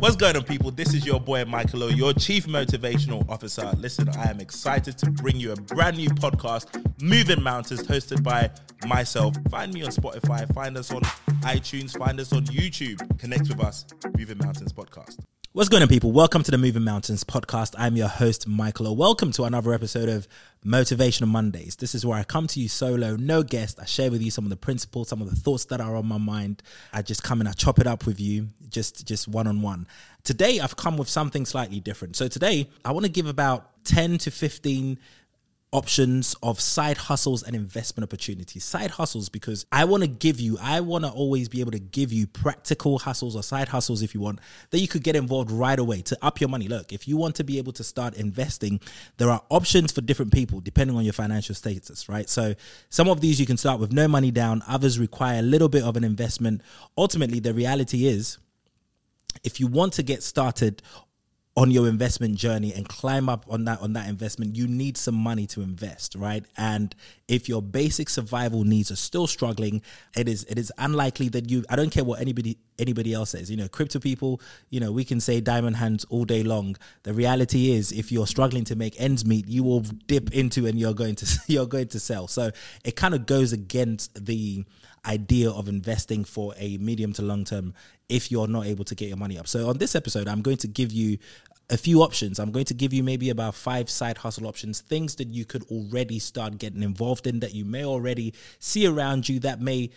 What's going on, people? This is your boy Michael O, your Chief Motivational Officer. Listen, I am excited to bring you a brand new podcast, Moving Mountains, hosted by myself. Find me on Spotify, find us on iTunes, find us on YouTube. Connect with us, Moving Mountains Podcast. What's going on, people? Welcome to the Moving Mountains Podcast. I'm your host, Michael O. Welcome to another episode of Motivational Mondays. This is where I come to you solo, no guest. I share with you some of the principles, some of the thoughts that are on my mind. I just come and I chop it up with you, just one-on-one. Today, I've come with something slightly different. So today, I want to give about 10 to 15 options of side hustles and investment opportunities. Side hustles, because I want to always be able to give you practical hustles or side hustles, if you want, that you could get involved right away to up your money. Look, if you want to be able to start investing, there are options for different people depending on your financial status, right? So some of these you can start with no money down. Others require a little bit of an investment. Ultimately, the reality is, if you want to get started on your investment journey and climb up on that investment, you need some money to invest, right? And if your basic survival needs are still struggling, it is unlikely that I don't care what anybody else says. You know, crypto people, you know, we can say diamond hands all day long. The reality is, if you're struggling to make ends meet, you will dip into and you're going to sell. So it kind of goes against the idea of investing for a medium to long term if you're not able to get your money up. So on this episode, I'm going to give you a few options. I'm going to give you maybe about 5 side hustle options, things that you could already start getting involved in, that you may already see around you, that may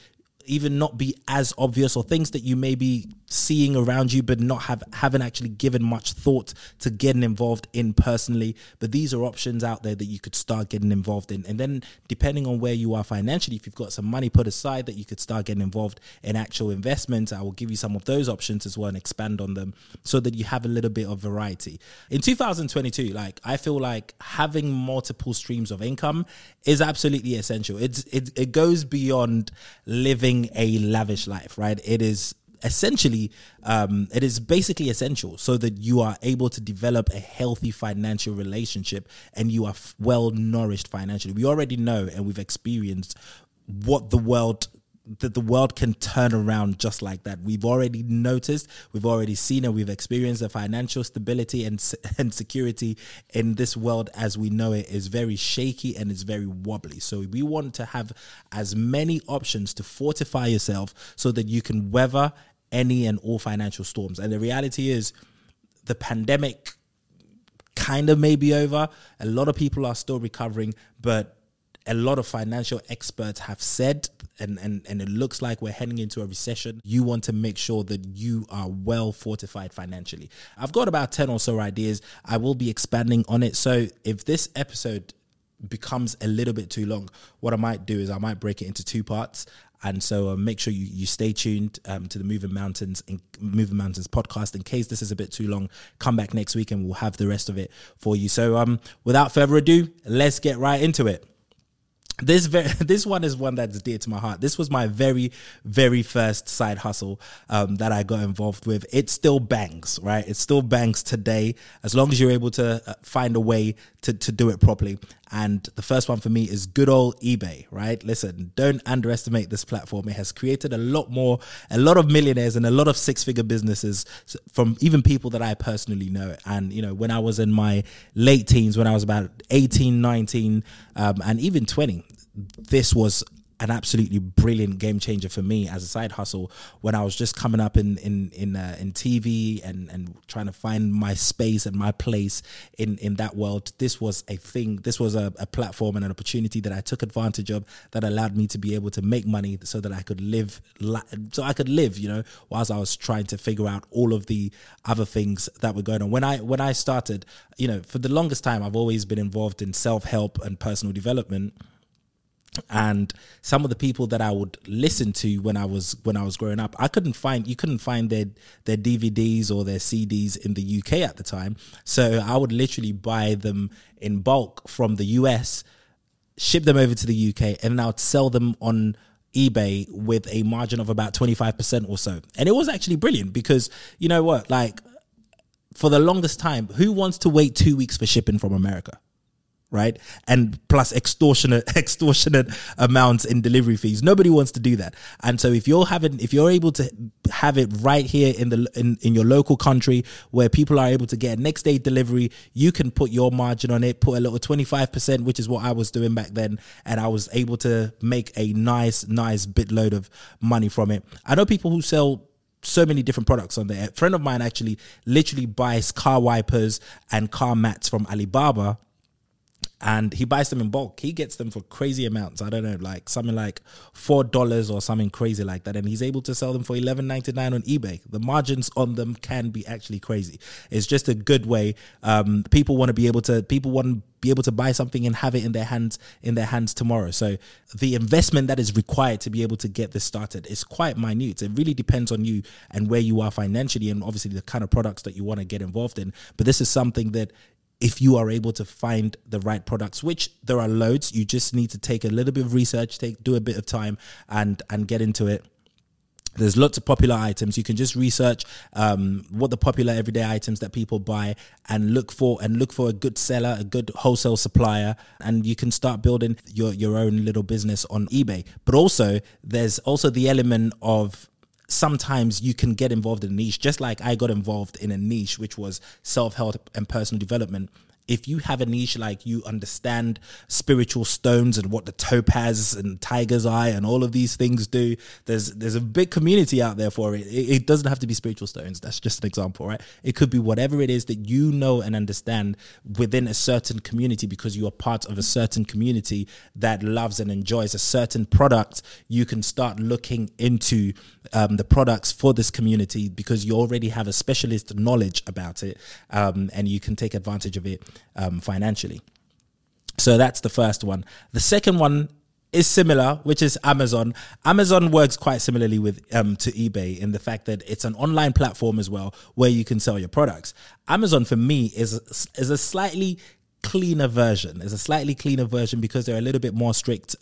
even not be as obvious, or things that you may be seeing around you but not haven't actually given much thought to getting involved in personally. But these are options out there that you could start getting involved in. And then depending on where you are financially, if you've got some money put aside that you could start getting involved in actual investments, I will give you some of those options as well and expand on them so that you have a little bit of variety. In 2022, I feel like having multiple streams of income is absolutely essential. It goes beyond living a lavish life, right? It is basically essential so that you are able to develop a healthy financial relationship and you are well nourished financially. We already know and we've experienced what the world can turn around just like that. We've already noticed, we've already seen, and we've experienced the financial stability and security in this world as we know it is very shaky and it's very wobbly. So we want to have as many options to fortify yourself so that you can weather any and all financial storms. And the reality is, the pandemic kind of may be over. A lot of people are still recovering, but a lot of financial experts have said, and it looks like we're heading into a recession. You want to make sure that you are well fortified financially. I've got about 10 or so ideas. I will be expanding on it. So if this episode becomes a little bit too long, what I might do is I might break it into 2 parts. And so make sure you stay tuned to the Moving Mountains podcast. In case this is a bit too long, come back next week and we'll have the rest of it for you. So without further ado, let's get right into it. This one is one that's dear to my heart. This was my very, very first side hustle that I got involved with. It still bangs, right? It still bangs today, as long as you're able to find a way to do it properly. And the first one for me is good old eBay, right? Listen, don't underestimate this platform. It has created a lot of millionaires and a lot of 6-figure businesses from even people that I personally know. And, you know, when I was in my late teens, when I was about 18, 19, and even 20, this was an absolutely brilliant game changer for me as a side hustle when I was just coming up in TV and trying to find my space and my place in that world. This was a thing. This was a platform and an opportunity that I took advantage of that allowed me to be able to make money so that I could live. You know, whilst I was trying to figure out all of the other things that were going on. When I started, you know, for the longest time, I've always been involved in self-help and personal development. And some of the people that I would listen to when I was growing up, you couldn't find their DVDs or their CDs in the UK at the time. So I would literally buy them in bulk from the US, ship them over to the UK, and then I would sell them on eBay with a margin of about 25% or so. And it was actually brilliant because, you know what, for the longest time, who wants to wait 2 weeks for shipping from America? right? And plus extortionate amounts in delivery fees. Nobody wants to do that. And so if you're able to have it right here in your local country where people are able to get next day delivery, you can put your margin on it, put a little 25%, which is what I was doing back then. And I was able to make a nice bitload of money from it. I know people who sell so many different products on there. A friend of mine actually literally buys car wipers and car mats from Alibaba, and he buys them in bulk. He gets them for crazy amounts. I don't know, like something like $4 or something crazy like that. And he's able to sell them for $11.99 on eBay. The margins on them can be actually crazy. It's just a good way. People want to be able to buy something and have it in their hands tomorrow. So the investment that is required to be able to get this started is quite minute. It really depends on you and where you are financially, and obviously the kind of products that you want to get involved in. But this is something that, if you are able to find the right products, which there are loads, you just need to take a little bit of research, do a bit of time and get into it. There's lots of popular items. You can just research what the popular everyday items that people buy, and look for a good seller, a good wholesale supplier, and you can start building your own little business on eBay. But also, there's also the element of sometimes you can get involved in a niche, just like I got involved in a niche, which was self-help and personal development. If you have a niche, like you understand spiritual stones and what the topaz and tiger's eye and all of these things do, there's a big community out there for it. It doesn't have to be spiritual stones. That's just an example, right? It could be whatever it is that you know and understand within a certain community, because you are part of a certain community that loves and enjoys a certain product. You can start looking into the products for this community because you already have a specialist knowledge about it, and you can take advantage of it financially. So that's the first one. The second one is similar, which is Amazon. Amazon works quite similarly with to eBay in the fact that it's an online platform as well where you can sell your products. Amazon for me is a slightly cleaner version. There's a slightly cleaner version because they're a little bit more strict.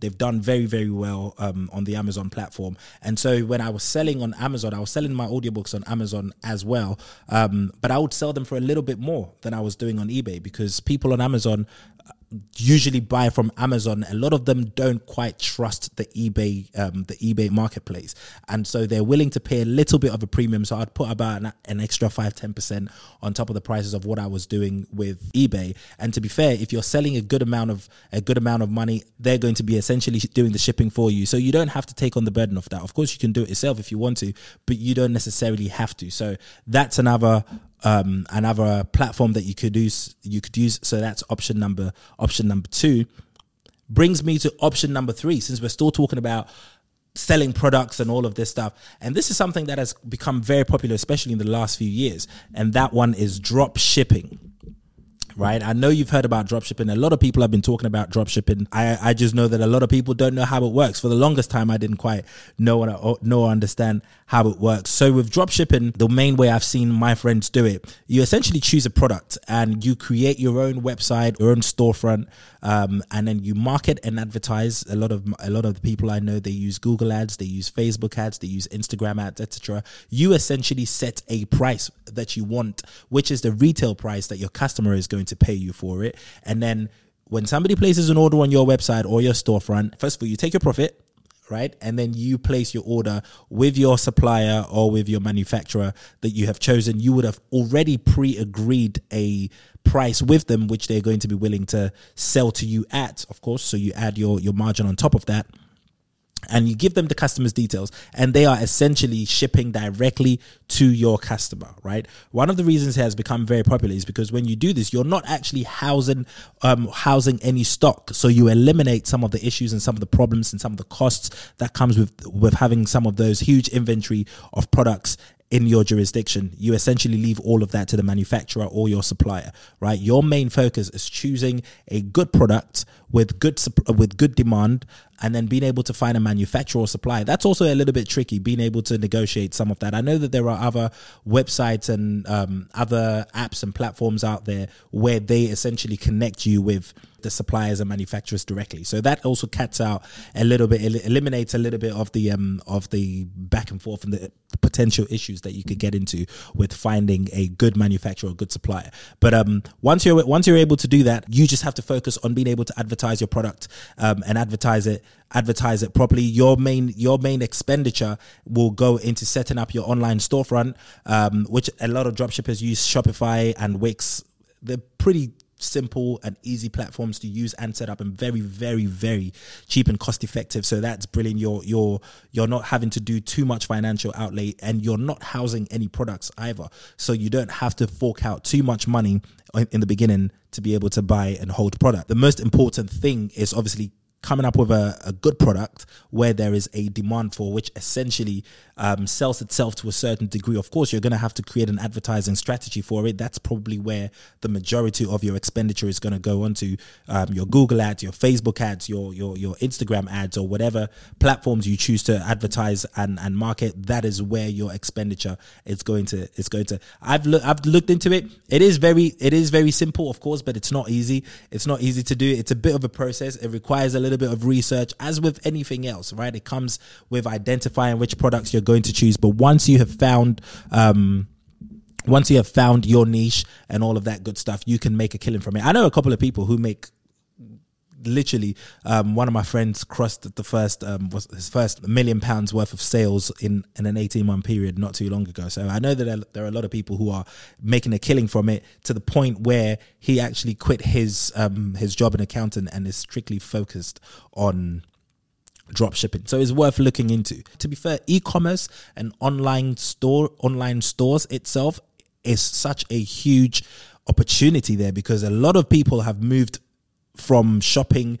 They've done very, very well on the Amazon platform. And so when I was selling on Amazon, I was selling my audiobooks on Amazon as well. But I would sell them for a little bit more than I was doing on eBay because people on Amazon usually buy from Amazon. A lot of them don't quite trust the eBay marketplace, and so they're willing to pay a little bit of a premium. So I'd put about an extra 5-10% on top of the prices of what I was doing with eBay. And to be fair, if you're selling a good amount of money, they're going to be essentially doing the shipping for you, so you don't have to take on the burden of that. Of course, you can do it yourself if you want to, but you don't necessarily have to. So that's another platform that you could use. So that's option number two. Brings me to option number three, since we're still talking about selling products and all of this stuff. And this is something that has become very popular, especially in the last few years. And that one is drop shipping. Right, I know you've heard about dropshipping. A lot of people have been talking about dropshipping. I just know that a lot of people don't know how it works. For the longest time, I didn't quite know or understand how it works. So with dropshipping, the main way I've seen my friends do it, you essentially choose a product and you create your own website, your own storefront, and then you market and advertise. A lot of the people I know, they use Google ads, they use Facebook ads, they use Instagram ads, etc. You essentially set a price that you want, which is the retail price that your customer is going to pay you for it. And then when somebody places an order on your website or your storefront, first of all, you take your profit, right? And then you place your order with your supplier or with your manufacturer that you have chosen. You would have already pre-agreed a price with them, which they're going to be willing to sell to you at, of course. So you add your margin on top of that. And you give them the customer's details, and they are essentially shipping directly to your customer, right? One of the reasons it has become very popular is because when you do this, you're not actually housing any stock. So you eliminate some of the issues and some of the problems and some of the costs that comes with having some of those huge inventory of products in your jurisdiction. You essentially leave all of that to the manufacturer or your supplier, right? Your main focus is choosing a good product with good demand, and then being able to find a manufacturer or supplier. That's also a little bit tricky, being able to negotiate some of that. I know that there are other websites and other apps and platforms out there where they essentially connect you with the suppliers and manufacturers directly. So that also cuts out a little bit, eliminates a little bit of the back and forth and the potential issues that you could get into with finding a good manufacturer or good supplier. But once you're able to do that, you just have to focus on being able to advertise your product and advertise it properly. Your main expenditure will go into setting up your online storefront, which a lot of dropshippers use Shopify and Wix. They're pretty simple and easy platforms to use and set up, and very, very, very cheap and cost effective. So that's brilliant. You're not having to do too much financial outlay, and you're not housing any products either. So you don't have to fork out too much money in the beginning to be able to buy and hold product. The most important thing is obviously coming up with a good product where there is a demand for, which essentially sells itself to a certain degree. Of course, you're going to have to create an advertising strategy for it. That's probably where the majority of your expenditure is going to go onto your Google ads, your Facebook ads, your Instagram ads, or whatever platforms you choose to advertise and market. That is where your expenditure is going to. I've looked into it. It is very simple, of course, but it's not easy. It's not easy to do. It's a bit of a process. It requires a little bit of research, as with anything else, right? It comes with identifying which products you're going to choose. But once you have found your niche and all of that good stuff, you can make a killing from it. I know a couple of people who make literally, one of my friends crossed the first his first £1 million worth of sales in an 18-month period not too long ago. So I know that there are a lot of people who are making a killing from it, to the point where he actually quit his job in accounting and is strictly focused on drop shipping. So it's worth looking into. To be fair, e-commerce and online stores itself is such a huge opportunity there, because a lot of people have moved from shopping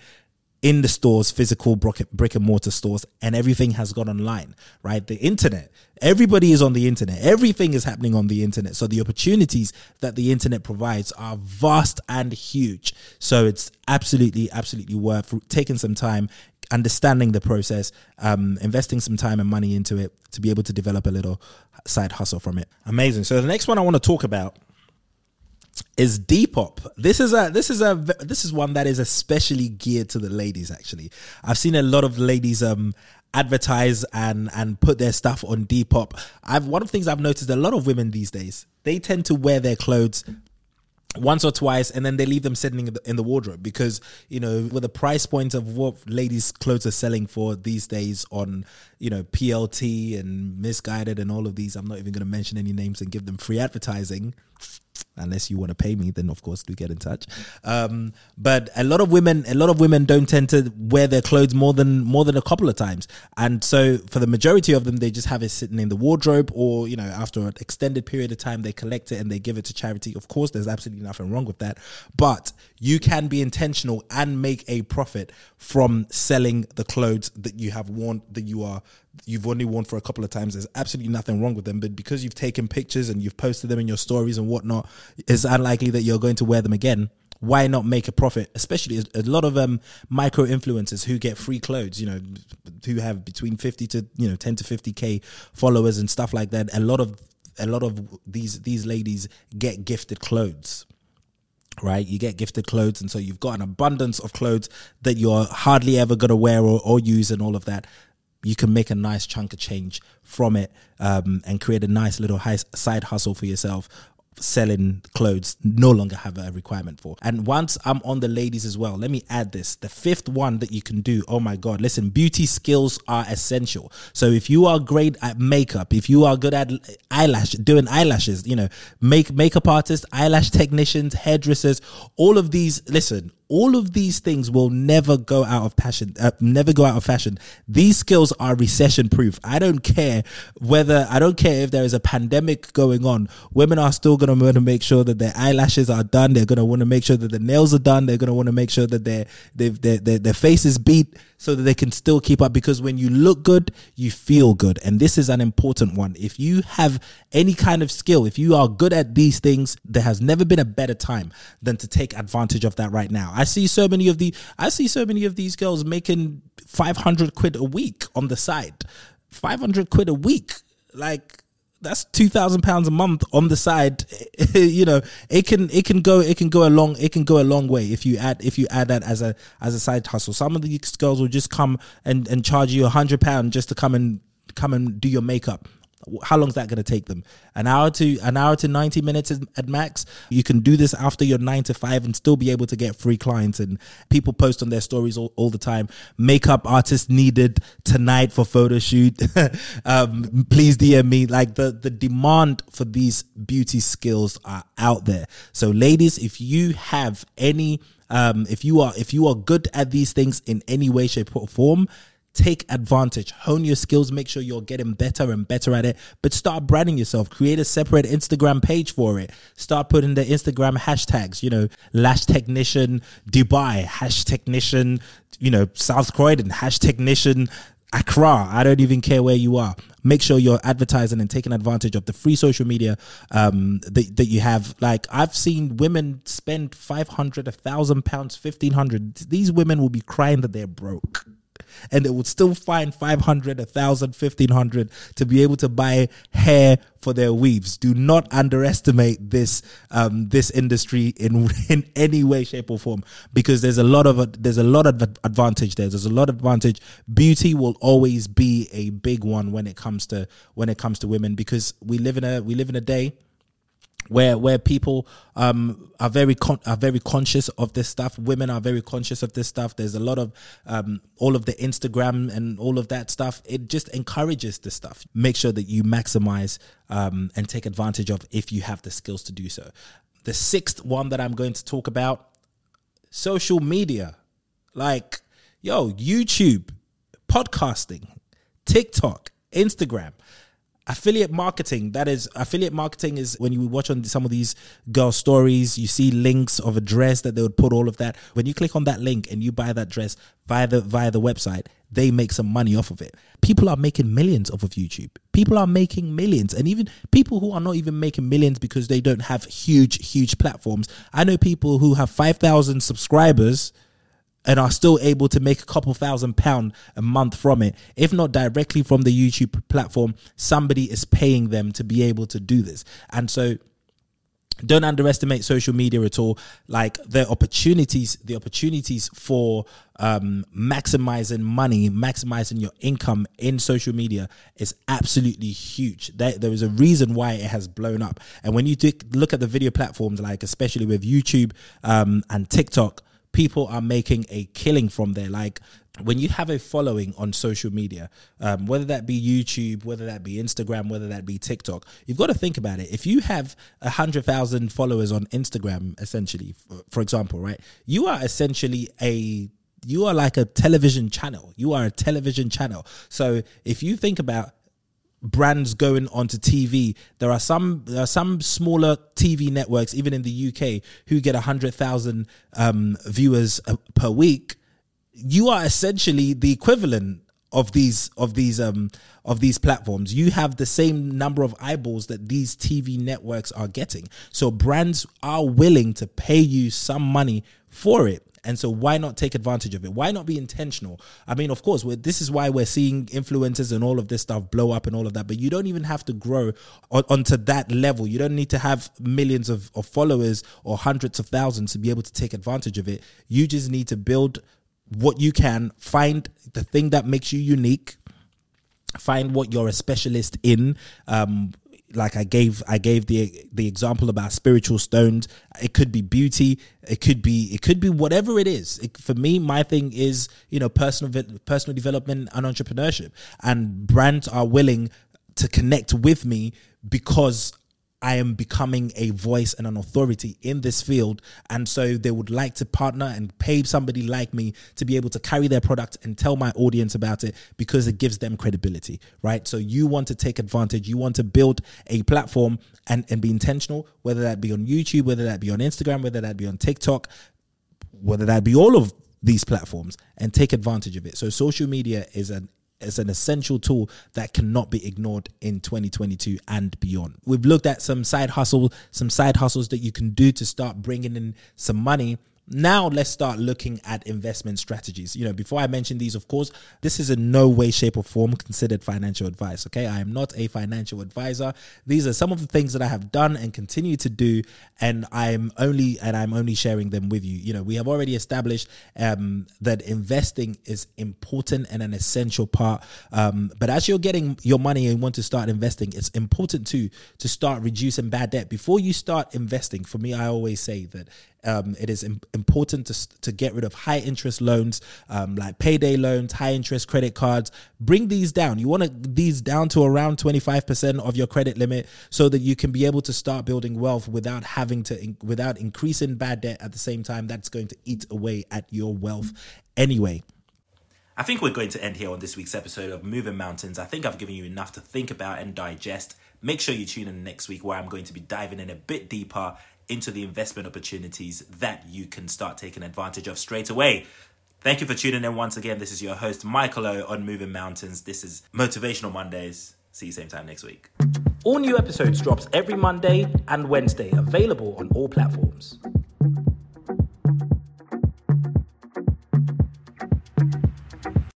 in the stores, physical brick and mortar stores, and everything has gone online, right? The internet, everybody is on the internet. Everything is happening on the internet. So the opportunities that the internet provides are vast and huge. So it's absolutely, absolutely worth taking some time, understanding the process, investing some time and money into it to be able to develop a little side hustle from it. Amazing. So the next one I want to talk about is Depop. This is one that is especially geared to the ladies. Actually, I've seen a lot of ladies advertise and put their stuff on Depop. One of the things I've noticed, a lot of women these days, they tend to wear their clothes once or twice and then they leave them sitting in the wardrobe, because, you know, with the price point of what ladies' clothes are selling for these days on, you know, PLT and Misguided and all of these, I'm not even going to mention any names and give them free advertising. Unless you want to pay me, then of course do get in touch. But a lot of women don't tend to wear their clothes more than a couple of times, and so for the majority of them, they just have it sitting in the wardrobe, or, you know, after an extended period of time, they collect it and they give it to charity. Of course, there's absolutely nothing wrong with that, but you can be intentional and make a profit from selling the clothes that you have worn, that you've only worn for a couple of times. There's absolutely nothing wrong with them, but because you've taken pictures and you've posted them in your stories and whatnot, it's unlikely that you're going to wear them again. Why not make a profit? Especially a lot of micro influencers who get free clothes, you know, who have between 50 to, you know, 10 to 50k followers and stuff like that. A lot of these ladies get gifted clothes. Right, you get gifted clothes, and so you've got an abundance of clothes that you're hardly ever going to wear or use, and all of that. You can make a nice chunk of change from it, and create a nice little side hustle for yourself, selling clothes no longer have a requirement for. And once I'm on the ladies as well, let me add this. The fifth one that you can do, oh my God, listen, beauty skills are essential. So if you are great at makeup, if you are good at doing eyelashes, you know, makeup artists, eyelash technicians, hairdressers, all of these, listen, all of these things will never go out of passion, never go out of fashion. These skills are recession proof. I don't care if there is a pandemic going on. Women are still going to want to make sure that their eyelashes are done. They're going to want to make sure that their nails are done. They're going to want to make sure that their face is beat. so that they can still keep up, because when you look good, you feel good. And this is an important one. If you have any kind of skill, if you are good at these things, there has never been a better time than to take advantage of that right now. I see so many of these girls making 500 quid a week on the side. 500 quid a week. Like, that's £2,000 a month on the side. You know, it can go a long way if you add that as a side hustle. Some of these girls will just come and charge you £100 just to come and do your makeup. How long is that going to take them? An hour to 90 minutes at max. You can do this after your 9 to 5 and still be able to get free clients. And people post on their stories all the time. Makeup artist needed tonight for photo shoot. Please DM me. Like, the demand for these beauty skills are out there. So ladies, if you have any, if you are good at these things in any way, shape or form, take advantage, hone your skills, make sure you're getting better and better at it, but start branding yourself, create a separate Instagram page for it, start putting the Instagram hashtags, you know, lash technician Dubai, hash technician, you know, South Croydon, hash technician Accra. I don't even care where you are. Make sure you're advertising and taking advantage of the free social media that you have. Like, I've seen women spend 500, £1,000, 1,500. These women will be crying that they're broke, and they would still find 500, 1,000, 1,500 to be able to buy hair for their weaves. Do not underestimate this industry in any way, shape or form, because there's a lot of advantage there. There's a lot of advantage. Beauty will always be a big one when it comes to women, because we live in a day where people are very conscious of this stuff. Women are very conscious of this stuff. There's a lot of all of the Instagram and all of that stuff. It just encourages this stuff. Make sure that you maximize and take advantage of if you have the skills to do so. The sixth one that I'm going to talk about, social media. Like, YouTube, podcasting, TikTok, Instagram. Affiliate marketing is when you watch on some of these girl stories, you see links of a dress that they would put all of that. When you click on that link and you buy that dress via the website, they make some money off of it. People are making millions off of YouTube. People are making millions. And even people who are not even making millions because they don't have huge, huge platforms. I know people who have 5,000 subscribers and are still able to make a couple £1,000 a month from it. If not directly from the YouTube platform, somebody is paying them to be able to do this. And so don't underestimate social media at all. Like, the opportunities for maximizing money, maximizing your income in social media is absolutely huge. There is a reason why it has blown up. And when you look at the video platforms, like especially with YouTube and TikTok, people are making a killing from there. Like, when you have a following on social media, whether that be YouTube, whether that be Instagram, whether that be TikTok, you've got to think about it. If you have 100,000 followers on Instagram, essentially, for example, right, you are essentially like a television channel. You are a television channel. So if you think about brands going onto TV, there are some smaller TV networks, even in the UK, who get 100,000 viewers per week. You are essentially the equivalent of these platforms. You have the same number of eyeballs that these TV networks are getting. So brands are willing to pay you some money for it. And so why not take advantage of it? Why not be intentional? I mean, of course, this is why we're seeing influencers and all of this stuff blow up and all of that. But you don't even have to grow onto that level. You don't need to have millions of followers or hundreds of thousands to be able to take advantage of it. You just need to build what you can, find the thing that makes you unique, find what you're a specialist in. Like I gave the example about spiritual stones. It could be beauty. It could be whatever it is. For me, my thing is, personal development and entrepreneurship. And brands are willing to connect with me because I am becoming a voice and an authority in this field. And so they would like to partner and pay somebody like me to be able to carry their product and tell my audience about it, because it gives them credibility, right? So you want to take advantage. You want to build a platform and be intentional, whether that be on YouTube, whether that be on Instagram, whether that be on TikTok, whether that be all of these platforms and take advantage of it. So social media is an essential tool that cannot be ignored in 2022 and beyond. We've looked at some side hustles that you can do to start bringing in some money. Now let's start looking at investment strategies. You know, before I mention these, of course, this is in no way, shape or form considered financial advice. Okay, I am not a financial advisor. These are some of the things that I have done and continue to do, and I'm only sharing them with you. You know, we have already established that investing is important and an essential part. But as you're getting your money and want to start investing, it's important to start reducing bad debt before you start investing. For me, I always say that it is important to get rid of high interest loans, like payday loans, high interest credit cards. Bring these down. You want these down to around 25% of your credit limit, so that you can be able to start building wealth without having to without increasing bad debt at the same time. That's going to eat away at your wealth anyway. I think we're going to end here on this week's episode of Moving Mountains. I think I've given you enough to think about and digest. Make sure you tune in next week, where I'm going to be diving in a bit deeper into the investment opportunities that you can start taking advantage of straight away. Thank you for tuning in once again. This is your host, Michael O, on Moving Mountains. This is Motivational Mondays. See you same time next week. All new episodes drops every Monday and Wednesday, available on all platforms.